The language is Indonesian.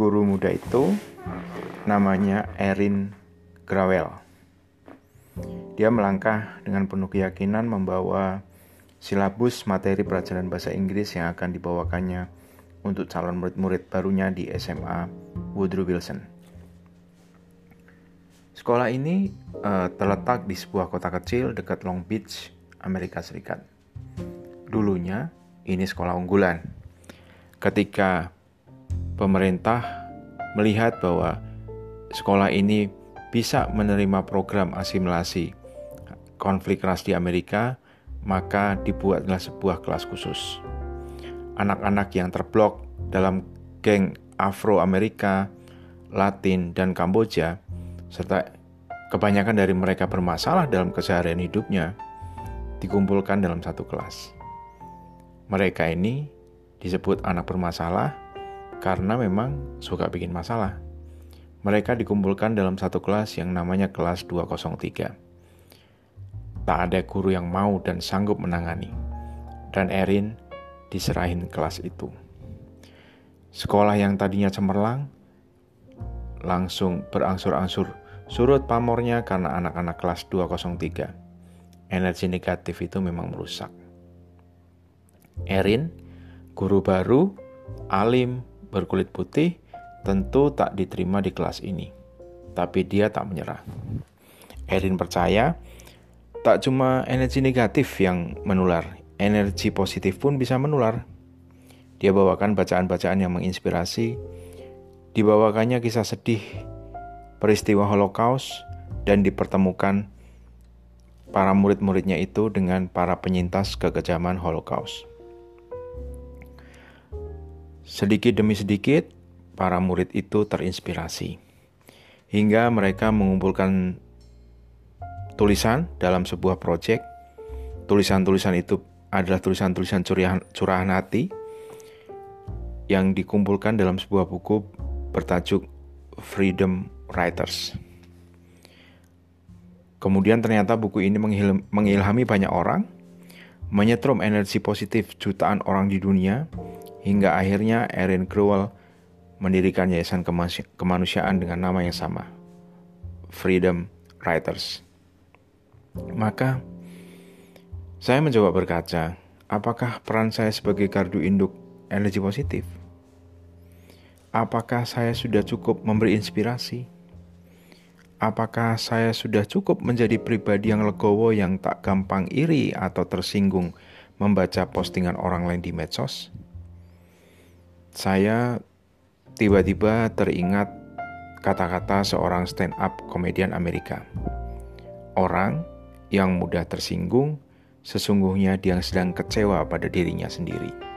guru muda itu namanya Erin Gruwell. Dia melangkah dengan penuh keyakinan membawa silabus materi pelajaran bahasa Inggris yang akan dibawakannya untuk calon murid-murid barunya di SMA Woodrow Wilson. Sekolah ini terletak di sebuah kota kecil dekat Long Beach, Amerika Serikat. Dulunya ini sekolah unggulan. Ketika pemerintah melihat bahwa sekolah ini bisa menerima program asimilasi konflik ras di Amerika, maka dibuatlah sebuah kelas khusus. Anak-anak yang terblok dalam geng Afro-Amerika, Latin, dan Kamboja, serta kebanyakan dari mereka bermasalah dalam keseharian hidupnya, dikumpulkan dalam satu kelas. Mereka ini disebut anak bermasalah karena memang suka bikin masalah. Mereka dikumpulkan dalam satu kelas yang namanya kelas 203. Tak ada guru yang mau dan sanggup menangani. Dan Erin diserahin kelas itu. Sekolah yang tadinya cemerlang langsung berangsur-angsur surut pamornya karena anak-anak kelas 203. Energi negatif itu memang merusak. Erin, guru baru, alim, berkulit putih, tentu tak diterima di kelas ini, tapi dia tak menyerah. Erin percaya, tak cuma energi negatif yang menular, energi positif pun bisa menular. Dia bawakan bacaan-bacaan yang menginspirasi, dibawakannya kisah sedih, peristiwa Holocaust, dan dipertemukan para murid-muridnya itu dengan para penyintas kekejaman Holocaust. Sedikit demi sedikit, para murid itu terinspirasi, hingga mereka mengumpulkan tulisan dalam sebuah proyek. Tulisan-tulisan itu adalah tulisan-tulisan curahan hati yang dikumpulkan dalam sebuah buku bertajuk Freedom Writers. Kemudian ternyata buku ini mengilhami banyak orang, menyetrum energi positif jutaan orang di dunia, hingga akhirnya Erin Gruwell mendirikan yayasan kemanusiaan dengan nama yang sama, Freedom Writers. Maka, saya mencoba berkaca, apakah peran saya sebagai gardu induk energi positif? Apakah saya sudah cukup memberi inspirasi? Apakah saya sudah cukup menjadi pribadi yang legowo, yang tak gampang iri atau tersinggung membaca postingan orang lain di medsos? Saya tiba-tiba teringat kata-kata seorang stand-up komedian Amerika. Orang yang mudah tersinggung, sesungguhnya dia sedang kecewa pada dirinya sendiri.